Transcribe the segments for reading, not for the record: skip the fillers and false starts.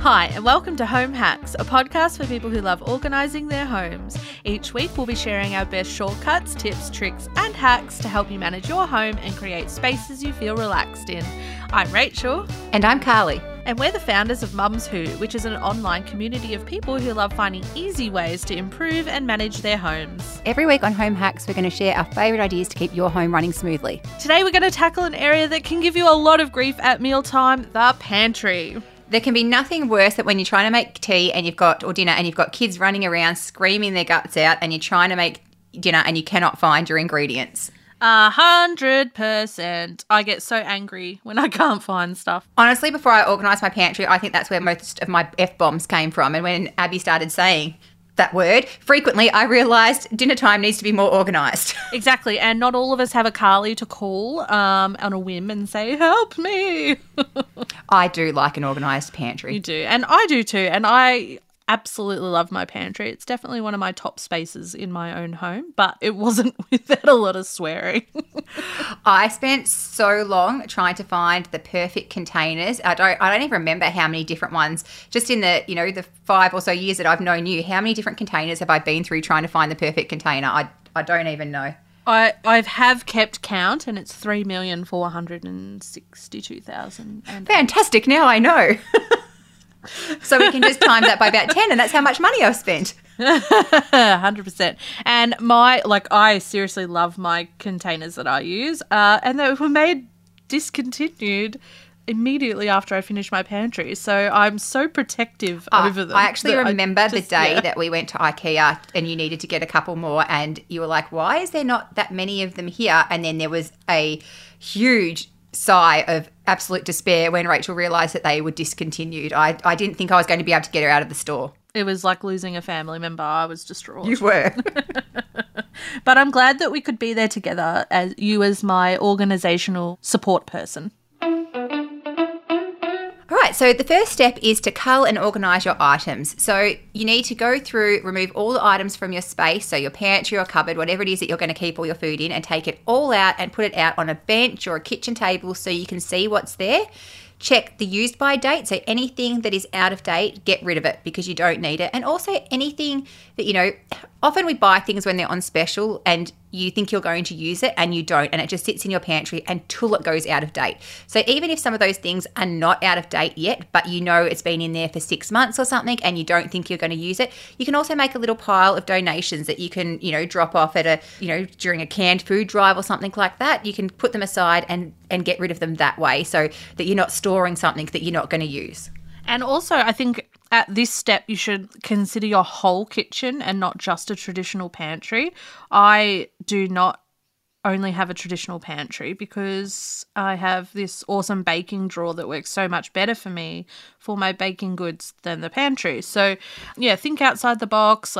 Hi, and welcome to Home Hacks, a podcast for people who love organising their homes. Each week we'll be sharing our best shortcuts, tips, tricks and hacks to help you manage your home and create spaces you feel relaxed in. I'm Rachel. And I'm Carly. And we're the founders of Mums Who, which is an online community of people who love finding easy ways to improve and manage their homes. Every week on Home Hacks, we're going to share our favourite ideas to keep your home running smoothly. Today we're going to tackle an area that can give you a lot of grief at mealtime, the pantry. There can be nothing worse than when you're trying to make tea and dinner and you've got kids running around screaming their guts out and you're trying to make dinner and you cannot find your ingredients. 100%. I get so angry when I can't find stuff. Honestly, before I organised my pantry, I think that's where most of my F-bombs came from. And when Abby started saying that word frequently, I realised dinner time needs to be more organised. Exactly. And not all of us have a Carly to call on a whim and say, help me. I do like an organised pantry. You do. And I do too. And I absolutely love my pantry. It's definitely one of my top spaces in my own home, but it wasn't without a lot of swearing. I spent so long trying to find the perfect containers. I don't even remember how many different ones. Just in the, the 5 or so years that I've known you, how many different containers have I been through trying to find the perfect container? I don't even know. I have kept count, and it's 3,462,000. Fantastic. Now I know. So we can just time that by about 10 and that's how much money I've spent. 100%. And I seriously love my containers that I use and they were made discontinued immediately after I finished my pantry. So I'm so protective over them. I actually remember that we went to IKEA and you needed to get a couple more and you were like, why is there not that many of them here? And then there was a huge sigh of absolute despair when Rachel realised that they were discontinued. I didn't think I was going to be able to get her out of the store. It was like losing a family member. I was distraught. You were. But I'm glad that we could be there together as you as my organisational support person. All right, so the first step is to cull and organise your items. So you need to go through, remove all the items from your space, so your pantry or cupboard, whatever it is that you're going to keep all your food in, and take it all out and put it out on a bench or a kitchen table so you can see what's there. Check the used by date, so anything that is out of date, get rid of it because you don't need it. And also anything that, often we buy things when they're on special and you think you're going to use it and you don't, and it just sits in your pantry until it goes out of date. So even if some of those things are not out of date yet, but it's been in there for 6 months or something and you don't think you're going to use it, you can also make a little pile of donations that you can, drop off at a, during a canned food drive or something like that. You can put them aside and get rid of them that way so that you're not storing something that you're not going to use. And also I think at this step you should consider your whole kitchen and not just a traditional pantry. I do not only have a traditional pantry because I have this awesome baking drawer that works so much better for me for my baking goods than the pantry. So, yeah, think outside the box.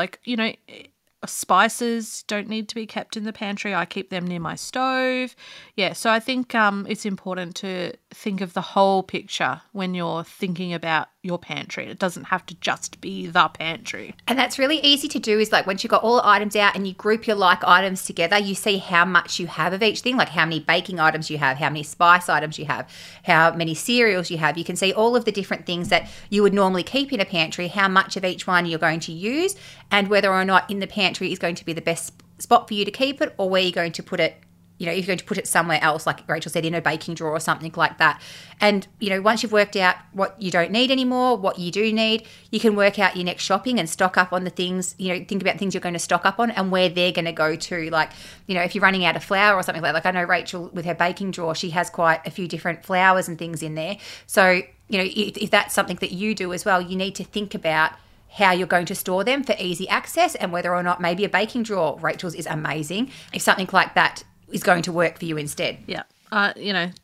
Spices don't need to be kept in the pantry. I keep them near my stove. Yeah, so I think it's important to think of the whole picture when you're thinking about your pantry. It doesn't have to just be the pantry. And that's really easy to do is once you've got all the items out and you group your items together, you see how much you have of each thing, like how many baking items you have, how many spice items you have, how many cereals you have. You can see all of the different things that you would normally keep in a pantry, how much of each one you're going to use and whether or not in the pantry is going to be the best spot for you to keep it or where you're going to put it. You're going to put it somewhere else, like Rachel said, in a baking drawer or something like that. And, once you've worked out what you don't need anymore, what you do need, you can work out your next shopping and stock up on the things, think about things you're going to stock up on and where they're going to go to. Like, if you're running out of flour or something like I know Rachel with her baking drawer, she has quite a few different flours and things in there. So, if that's something that you do as well, you need to think about how you're going to store them for easy access and whether or not maybe a baking drawer, Rachel's is amazing, if something like that is going to work for you instead. Yeah.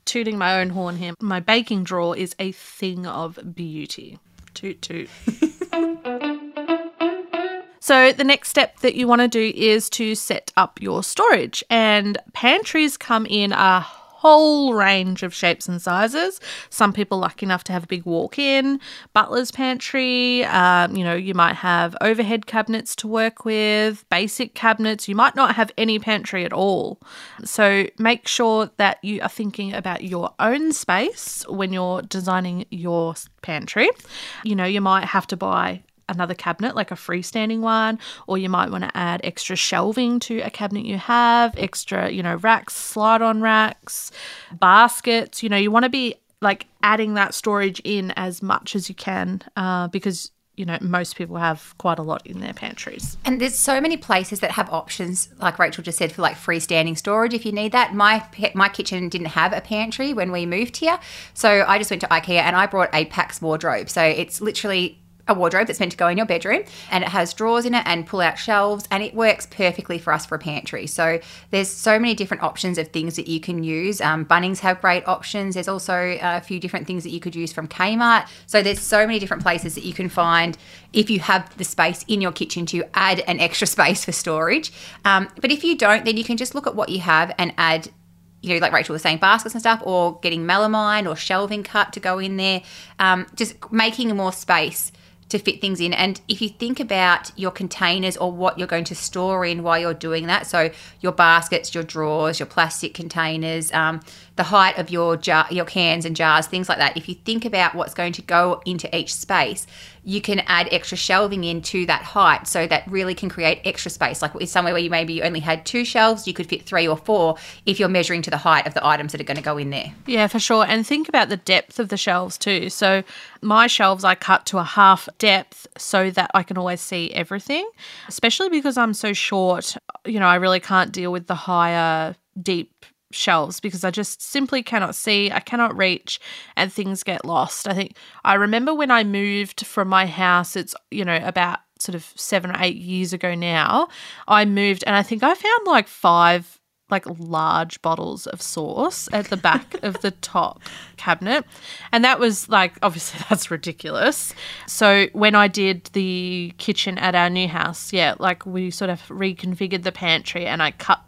Tooting my own horn here. My baking drawer is a thing of beauty. Toot toot. So the next step that you want to do is to set up your storage, and pantries come in a whole range of shapes and sizes. Some people lucky enough to have a big walk-in butler's pantry. You know, you might have overhead cabinets to work with, basic cabinets. You might not have any pantry at all. So make sure that you are thinking about your own space when you're designing your pantry. You know, you might have to buy another cabinet, like a freestanding one, or you might want to add extra shelving to a cabinet you have, extra, you know, racks, slide-on racks, baskets. You know, you want to be like adding that storage in as much as you can because, you know, most people have quite a lot in their pantries. And there's so many places that have options, like Rachel just said, for like freestanding storage if you need that. My kitchen didn't have a pantry when we moved here, so I just went to IKEA and I brought a PAX wardrobe. So it's literally a wardrobe that's meant to go in your bedroom, and it has drawers in it and pull-out shelves, and it works perfectly for us for a pantry. So there's so many different options of things that you can use. Bunnings have great options. There's also a few different things that you could use from Kmart. So there's so many different places that you can find if you have the space in your kitchen to add an extra space for storage. But if you don't, then you can just look at what you have and add, you know, like Rachel was saying, baskets and stuff, or getting melamine or shelving cut to go in there, just making more space to fit things in. And if you think about your containers or what you're going to store in while you're doing that, so your baskets, your drawers, your plastic containers, the height of your cans and jars, things like that, if you think about what's going to go into each space, you can add extra shelving into that height, so that really can create extra space. Like somewhere where you maybe only had 2 shelves, you could fit 3 or 4 if you're measuring to the height of the items that are going to go in there. Yeah, for sure. And think about the depth of the shelves too. So my shelves I cut to a half depth so that I can always see everything, especially because I'm so short. You know, I really can't deal with the higher, deep shelves because I just simply cannot see, I cannot reach, and things get lost. I think I remember when I moved from my house, it's, you know, about sort of 7 or 8 years ago now, I moved and I think I found like 5 like large bottles of sauce at the back of the top cabinet. And that was like, obviously that's ridiculous. So when I did the kitchen at our new house, yeah, like we sort of reconfigured the pantry and I cut,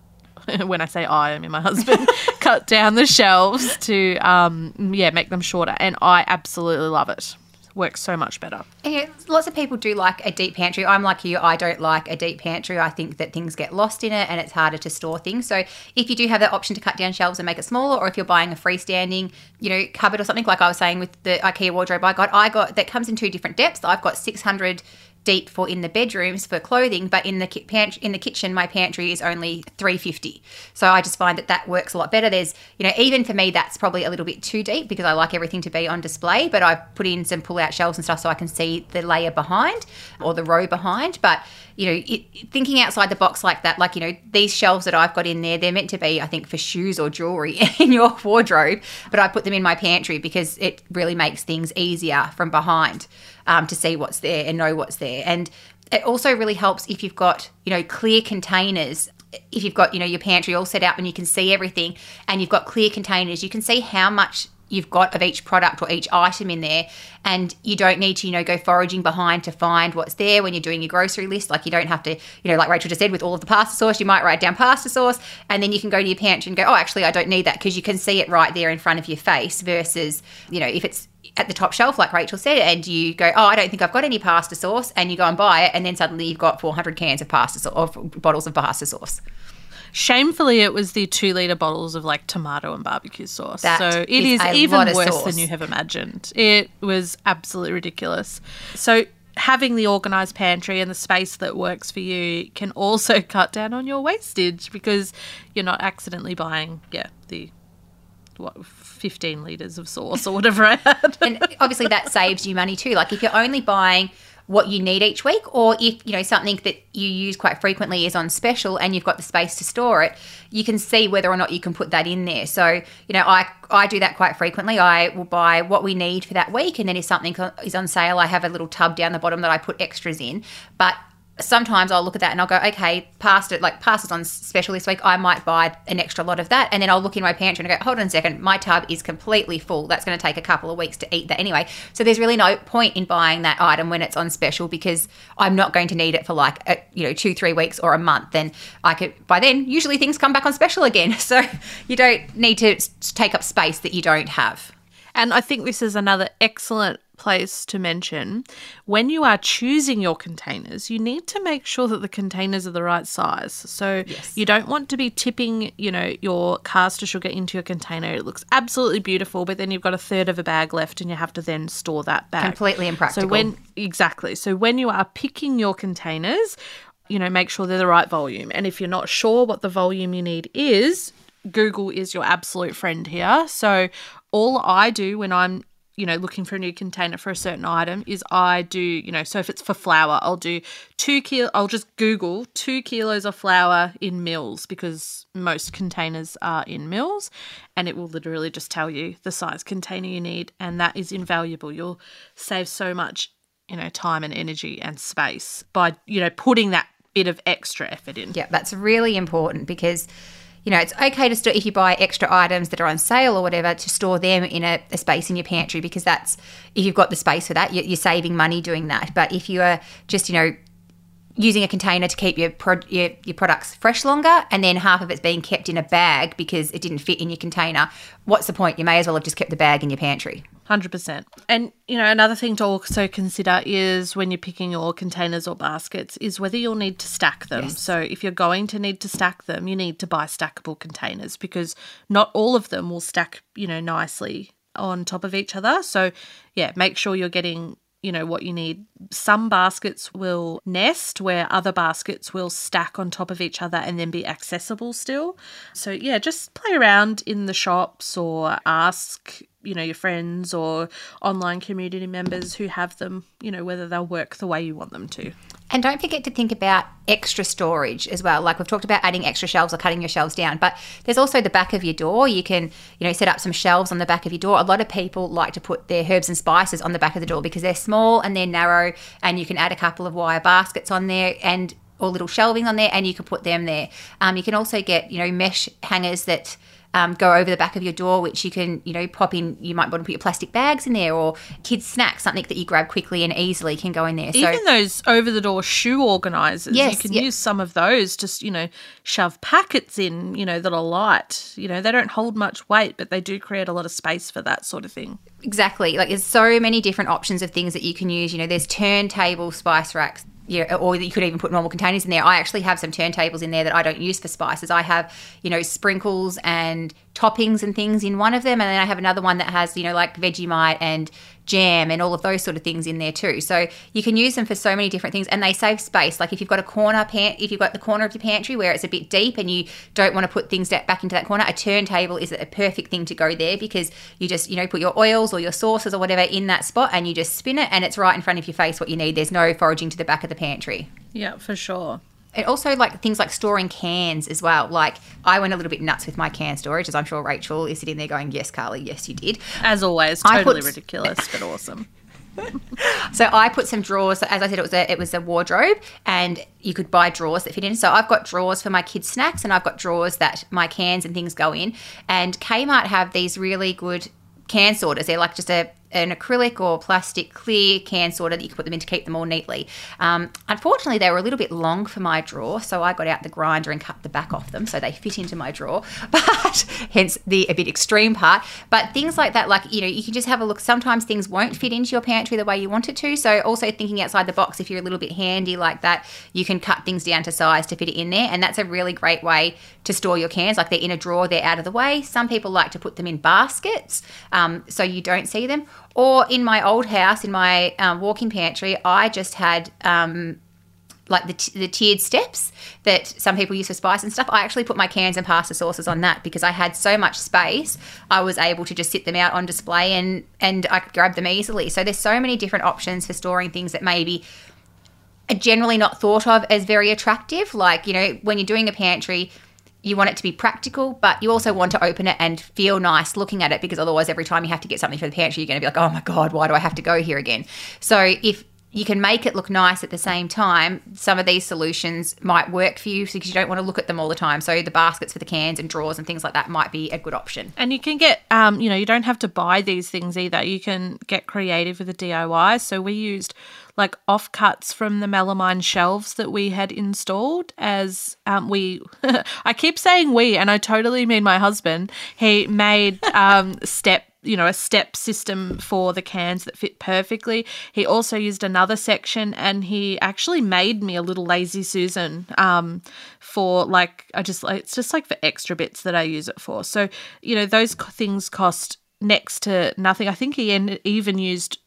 when I say I mean my husband, cut down the shelves to, yeah, make them shorter. And I absolutely love it. Works so much better. Yeah, lots of people do like a deep pantry. I'm like you, I don't like a deep pantry. I think that things get lost in it and it's harder to store things. So if you do have that option to cut down shelves and make it smaller, or if you're buying a freestanding, you know, cupboard or something, like I was saying with the IKEA wardrobe I got that comes in 2 different depths. I've got 600 deep for in the bedrooms for clothing, but in the kitchen, my pantry is only 350. So I just find that works a lot better. There's, you know, even for me, that's probably a little bit too deep because I like everything to be on display, but I put in some pull-out shelves and stuff so I can see the layer behind or the row behind. But, you know, thinking outside the box like that, like, you know, these shelves that I've got in there, they're meant to be, I think, for shoes or jewelry in your wardrobe, but I put them in my pantry because it really makes things easier from behind. To see what's there and know what's there. And it also really helps if you've got, you know, clear containers. If you've got, you know, your pantry all set up and you can see everything and you've got clear containers, you can see how much you've got of each product or each item in there, and you don't need to, you know, go foraging behind to find what's there when you're doing your grocery list. Like you don't have to, you know, like Rachel just said, with all of the pasta sauce, you might write down pasta sauce and then you can go to your pantry and go, oh, actually I don't need that, because you can see it right there in front of your face, versus, you know, if it's at the top shelf, like Rachel said, and you go, oh, I don't think I've got any pasta sauce, and you go and buy it, and then suddenly you've got 400 cans of pasta sauce or bottles of pasta sauce. Shamefully, it was the 2-litre bottles of like tomato and barbecue sauce. That so it is even worse than you have imagined. It was absolutely ridiculous. So having the organised pantry and the space that works for you can also cut down on your wastage, because you're not accidentally buying, yeah, the 15 litres of sauce or whatever I had. And obviously that saves you money too. Like if you're only buying what you need each week, or if, you know, something that you use quite frequently is on special and you've got the space to store it, you can see whether or not you can put that in there. So, you know, I do that quite frequently. I will buy what we need for that week, and then if something is on sale, I have a little tub down the bottom that I put extras in. But sometimes I'll look at that and I'll go, okay, pasta's on special this week. I might buy an extra lot of that. And then I'll look in my pantry and I go, hold on a second, my tub is completely full. That's going to take a couple of weeks to eat that anyway. So there's really no point in buying that item when it's on special, because I'm not going to need it for like, 2-3 weeks or a month. And I could, by then, usually things come back on special again. So you don't need to take up space that you don't have. And I think this is another excellent place to mention, when you are choosing your containers, you need to make sure that the containers are the right size. So yes, you don't want to be tipping, your caster sugar into your container. It looks absolutely beautiful, but then you've got a third of a bag left and you have to then store that bag. Completely impractical. So when you are picking your containers, make sure they're the right volume. And if you're not sure what the volume you need is, Google is your absolute friend here. So all I do when I'm looking for a new container for a certain item is I do, so if it's for flour, I'll do 2 kilo. I'll just Google 2 kilos of flour in mils, because most containers are in mils, and it will literally just tell you the size container you need. And that is invaluable. You'll save so much, time and energy and space by, putting that bit of extra effort in. Yeah, that's really important, because it's okay to store, if you buy extra items that are on sale or whatever, to store them in a space in your pantry, because that's, if you've got the space for that, you're saving money doing that. But if you are just, using a container to keep your products fresh longer, and then half of it's being kept in a bag because it didn't fit in your container, what's the point? You may as well have just kept the bag in your pantry. 100%. And, another thing to also consider is when you're picking your containers or baskets is whether you'll need to stack them. Yes. So if you're going to need to stack them, you need to buy stackable containers, because not all of them will stack, nicely on top of each other. So, yeah, make sure you're getting what you need. Some baskets will nest where other baskets will stack on top of each other and then be accessible still. So, yeah, just play around in the shops or ask, your friends or online community members who have them, whether they'll work the way you want them to. And don't forget to think about extra storage as well. Like we've talked about adding extra shelves or cutting your shelves down, but there's also the back of your door. You can, set up some shelves on the back of your door. A lot of people like to put their herbs and spices on the back of the door because they're small and they're narrow, and you can add a couple of wire baskets on there and or little shelving on there, and you can put them there. You can also get, mesh hangers that go over the back of your door, which you can, pop in. You might want to put your plastic bags in there, or kids' snacks, something that you grab quickly and easily can go in there. So, even those over-the-door shoe organisers, yes, you can use some of those, just, shove packets in, that are light. They don't hold much weight, but they do create a lot of space for that sort of thing. Exactly. Like there's so many different options of things that you can use. There's turntable spice racks. Or you could even put normal containers in there. I actually have some turntables in there that I don't use for spices. I have, sprinkles and toppings and things in one of them, and then I have another one that has, like Vegemite and jam and all of those sort of things in there too. So you can use them for so many different things, and they save space. Like if you've got if you've got the corner of your pantry where it's a bit deep and you don't want to put things back into that corner, a turntable is a perfect thing to go there, because you just, put your oils or your sauces or whatever in that spot and you just spin it and it's right in front of your face what you need. There's no foraging to the back of the pantry. Yeah, for sure. And also like things like storing cans as well. Like I went a little bit nuts with my can storage, as I'm sure Rachel is sitting there going, yes, Carly, yes, you did. As always, totally ridiculous but awesome. So I put some drawers. As I said, it was a wardrobe, and you could buy drawers that fit in. So I've got drawers for my kids' snacks, and I've got drawers that my cans and things go in. And Kmart have these really good can sorters. They're like just an acrylic or plastic clear can sorter that you can put them in to keep them all neatly. Unfortunately, they were a little bit long for my drawer, so I got out the grinder and cut the back off them so they fit into my drawer, but hence the a bit extreme part. But things like that, like, you can just have a look. Sometimes things won't fit into your pantry the way you want it to, so also thinking outside the box, if you're a little bit handy like that, you can cut things down to size to fit it in there, and that's a really great way to store your cans. Like they're in a drawer, they're out of the way. Some people like to put them in baskets so you don't see them. Or in my old house, in my walk-in pantry, I just had like the tiered steps that some people use for spice and stuff. I actually put my cans and pasta sauces on that because I had so much space. I was able to just sit them out on display and I could grab them easily. So there's so many different options for storing things that maybe are generally not thought of as very attractive. Like, when you're doing a pantry, you want it to be practical, but you also want to open it and feel nice looking at it, because otherwise every time you have to get something for the pantry, you're going to be like, oh my God, why do I have to go here again? So if you can make it look nice at the same time. Some of these solutions might work for you because you don't want to look at them all the time. So the baskets for the cans and drawers and things like that might be a good option. And you can get, you know, you don't have to buy these things either. You can get creative with the DIY. So we used like offcuts from the melamine shelves that we had installed as we, I keep saying we, and I totally mean my husband. He made a step system for the cans that fit perfectly. He also used another section, and he actually made me a little Lazy Susan for like, it's just like for extra bits that I use it for. So, you know, those things cost next to nothing. I think he even used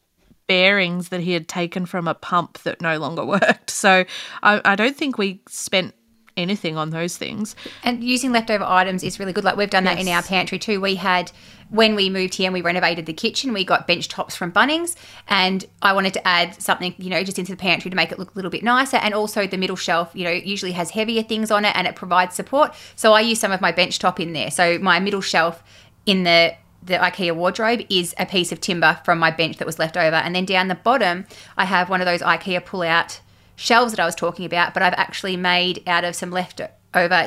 bearings that he had taken from a pump that no longer worked. So I don't think we spent anything on those things. And using leftover items is really good. Like we've done that in our pantry too. We had, when we moved here and we renovated the kitchen, we got bench tops from Bunnings, and I wanted to add something, you know, just into the pantry to make it look a little bit nicer. And also the middle shelf, you know, usually has heavier things on it and it provides support. So I use some of my bench top in there. So my middle shelf in the IKEA wardrobe is a piece of timber from my bench that was left over. And then down the bottom, I have one of those IKEA pull-out shelves that I was talking about, but I've actually made out of some leftover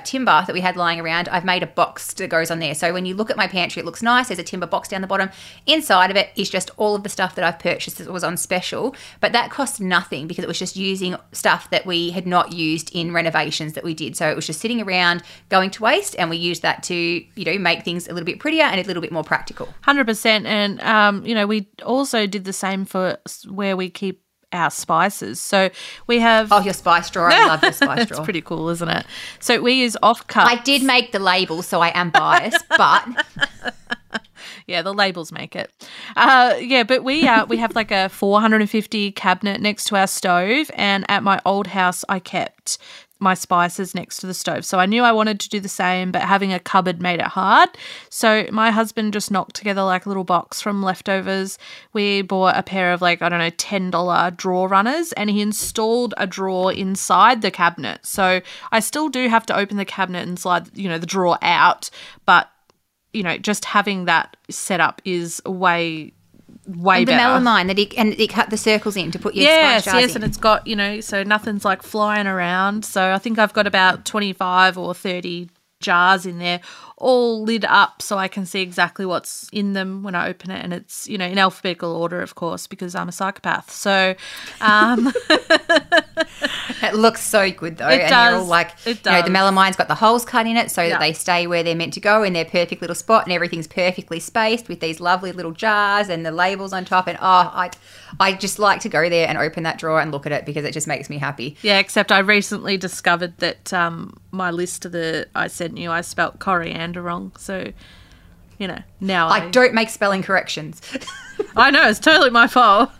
timber that we had lying around. I've made a box that goes on there. So when you look at my pantry, it looks nice. There's a timber box down the bottom. Inside of it is just all of the stuff that I've purchased that was on special, but that cost nothing because it was just using stuff that we had not used in renovations that we did. So it was just sitting around going to waste, and we used that to, you know, make things a little bit prettier and a little bit more practical. 100%. And, you know, we also did the same for where we keep our spices. So we have... Oh, your spice drawer. I love your spice drawer. It's pretty cool, isn't it? So we use offcuts. I did make the label, so I am biased, but... Yeah, the labels make it. But we have like a 450 cabinet next to our stove, and at my old house I kept my spices next to the stove. So I knew I wanted to do the same, but having a cupboard made it hard. So my husband just knocked together like a little box from leftovers. We bought a pair of like, I don't know, $10 drawer runners, and he installed a drawer inside the cabinet. So I still do have to open the cabinet and slide, you know, the drawer out, but you know, just having that set up is way better. The melamine that it cut the circles in to put your spice jars in. Yes, and it's got, you know, so nothing's like flying around. So I think I've got about 25 or 30 jars in there, all lid up, so I can see exactly what's in them when I open it, and it's, you know, in alphabetical order, of course, because I'm a psychopath. So it looks so good though. They're all like, you know, the melamine's got the holes cut in it so that they stay where they're meant to go in their perfect little spot, and everything's perfectly spaced with these lovely little jars and the labels on top. And I just like to go there and open that drawer and look at it because it just makes me happy. Yeah, except I recently discovered that my list that I sent you, I spelt coriander wrong. So, you know, now I don't make spelling corrections. I know, it's totally my fault.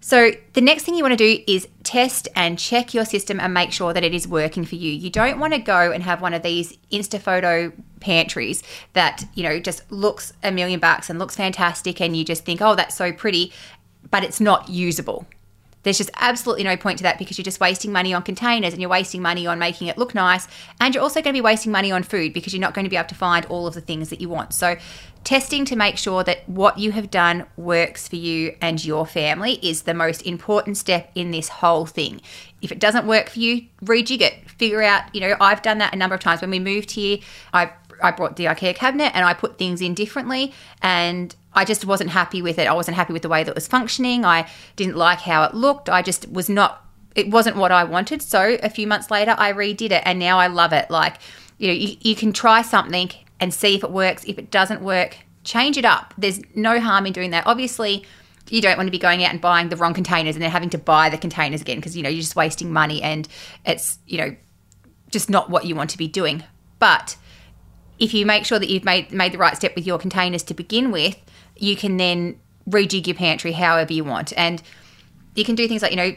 So the next thing you want to do is test and check your system and make sure that it is working for you. You don't want to go and have one of these Instaphoto pantries that, you know, just looks $1,000,000 and looks fantastic and you just think, oh, that's so pretty, but it's not usable. There's just absolutely no point to that because you're just wasting money on containers and you're wasting money on making it look nice, and you're also going to be wasting money on food because you're not going to be able to find all of the things that you want. So testing to make sure that what you have done works for you and your family is the most important step in this whole thing. If it doesn't work for you, rejig it. Figure out, you know, I've done that a number of times. When we moved here, I brought the IKEA cabinet and I put things in differently, and I just wasn't happy with it. I wasn't happy with the way that it was functioning. I didn't like how it looked. I just was not, it wasn't what I wanted. So a few months later, I redid it, and now I love it. Like, you know, you can try something and see if it works. If it doesn't work, change it up. There's no harm in doing that. Obviously, you don't want to be going out and buying the wrong containers and then having to buy the containers again because, you know, you're just wasting money and it's, you know, just not what you want to be doing. But if you make sure that you've made the right step with your containers to begin with, you can then rejig your pantry however you want. And you can do things like, you know,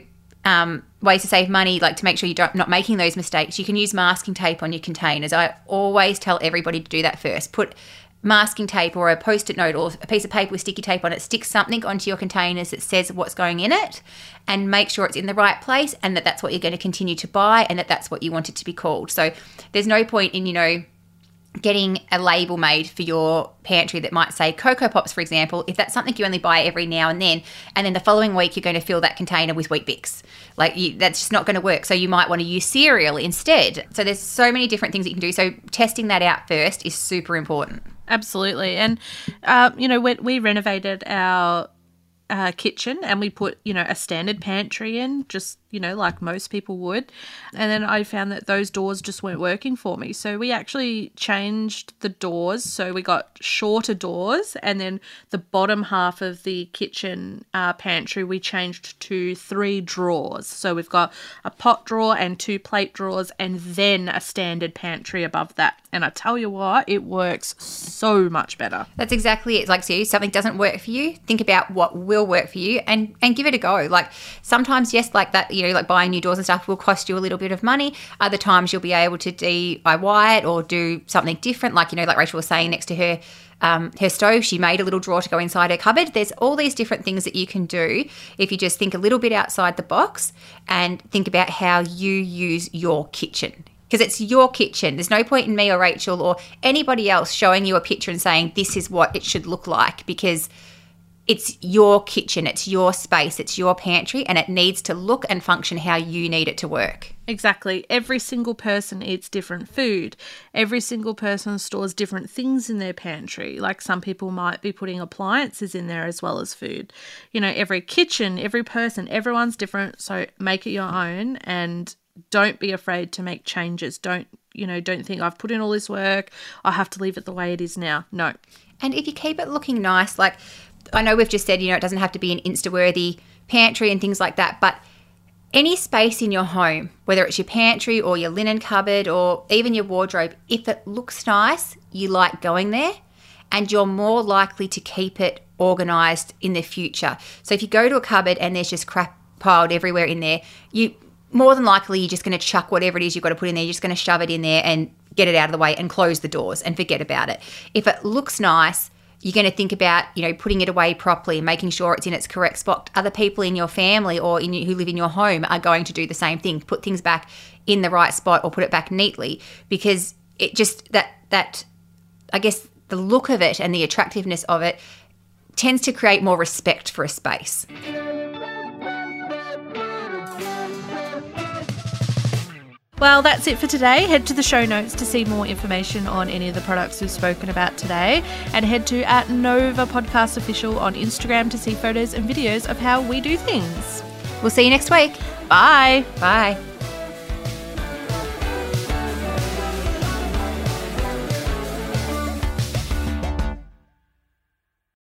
ways to save money, like to make sure you're not making those mistakes. You can use masking tape on your containers. I always tell everybody to do that first. Put masking tape or a Post-it note or a piece of paper with sticky tape on it. Stick something onto your containers that says what's going in it, and make sure it's in the right place and that that's what you're going to continue to buy and that that's what you want it to be called. So there's no point in, you know, getting a label made for your pantry that might say Cocoa Pops, for example, if that's something you only buy every now and then the following week you're going to fill that container with Weet Bix. Like, that's just not going to work. So you might want to use cereal instead. So there's so many different things you can do. So testing that out first is super important. Absolutely. And, you know, when we renovated our kitchen and we put, you know, a standard pantry in, just, you know, like most people would. And then I found that those doors just weren't working for me. So we actually changed the doors. So we got shorter doors, and then the bottom half of the kitchen pantry we changed to 3 drawers. So we've got a pot drawer and 2 plate drawers and then a standard pantry above that. And I tell you what, it works so much better. That's exactly it. Like, see, something doesn't work for you, think about what will work for you and give it a go. Like, sometimes, yes, like that, you know, like buying new doors and stuff will cost you a little bit of money. Other times you'll be able to DIY it or do something different. Like, you know, like Rachel was saying, next to her her stove, she made a little drawer to go inside her cupboard. There's all these different things that you can do if you just think a little bit outside the box and think about how you use your kitchen. Because it's your kitchen. There's no point in me or Rachel or anybody else showing you a picture and saying this is what it should look like, because it's your kitchen, it's your space, it's your pantry, and it needs to look and function how you need it to work. Exactly. Every single person eats different food. Every single person stores different things in their pantry. Like, some people might be putting appliances in there as well as food. You know, every kitchen, every person, everyone's different. So make it your own and don't be afraid to make changes. Don't, you know, don't think I've put in all this work, I have to leave it the way it is now. No. And if you keep it looking nice, like, I know we've just said, you know, it doesn't have to be an Insta-worthy pantry and things like that, but any space in your home, whether it's your pantry or your linen cupboard or even your wardrobe, if it looks nice, you like going there and you're more likely to keep it organised in the future. So if you go to a cupboard and there's just crap piled everywhere in there, you more than likely you're just going to chuck whatever it is you've got to put in there, you're just going to shove it in there and get it out of the way and close the doors and forget about it. If it looks nice, you're going to think about, you know, putting it away properly, making sure it's in its correct spot. Other people in your family or who live in your home are going to do the same thing, put things back in the right spot or put it back neatly, because it just, that I guess the look of it and the attractiveness of it tends to create more respect for a space. Well, that's it for today. Head to the show notes to see more information on any of the products we've spoken about today, and head to @NovaPodcastOfficial on Instagram to see photos and videos of how we do things. We'll see you next week. Bye. Bye.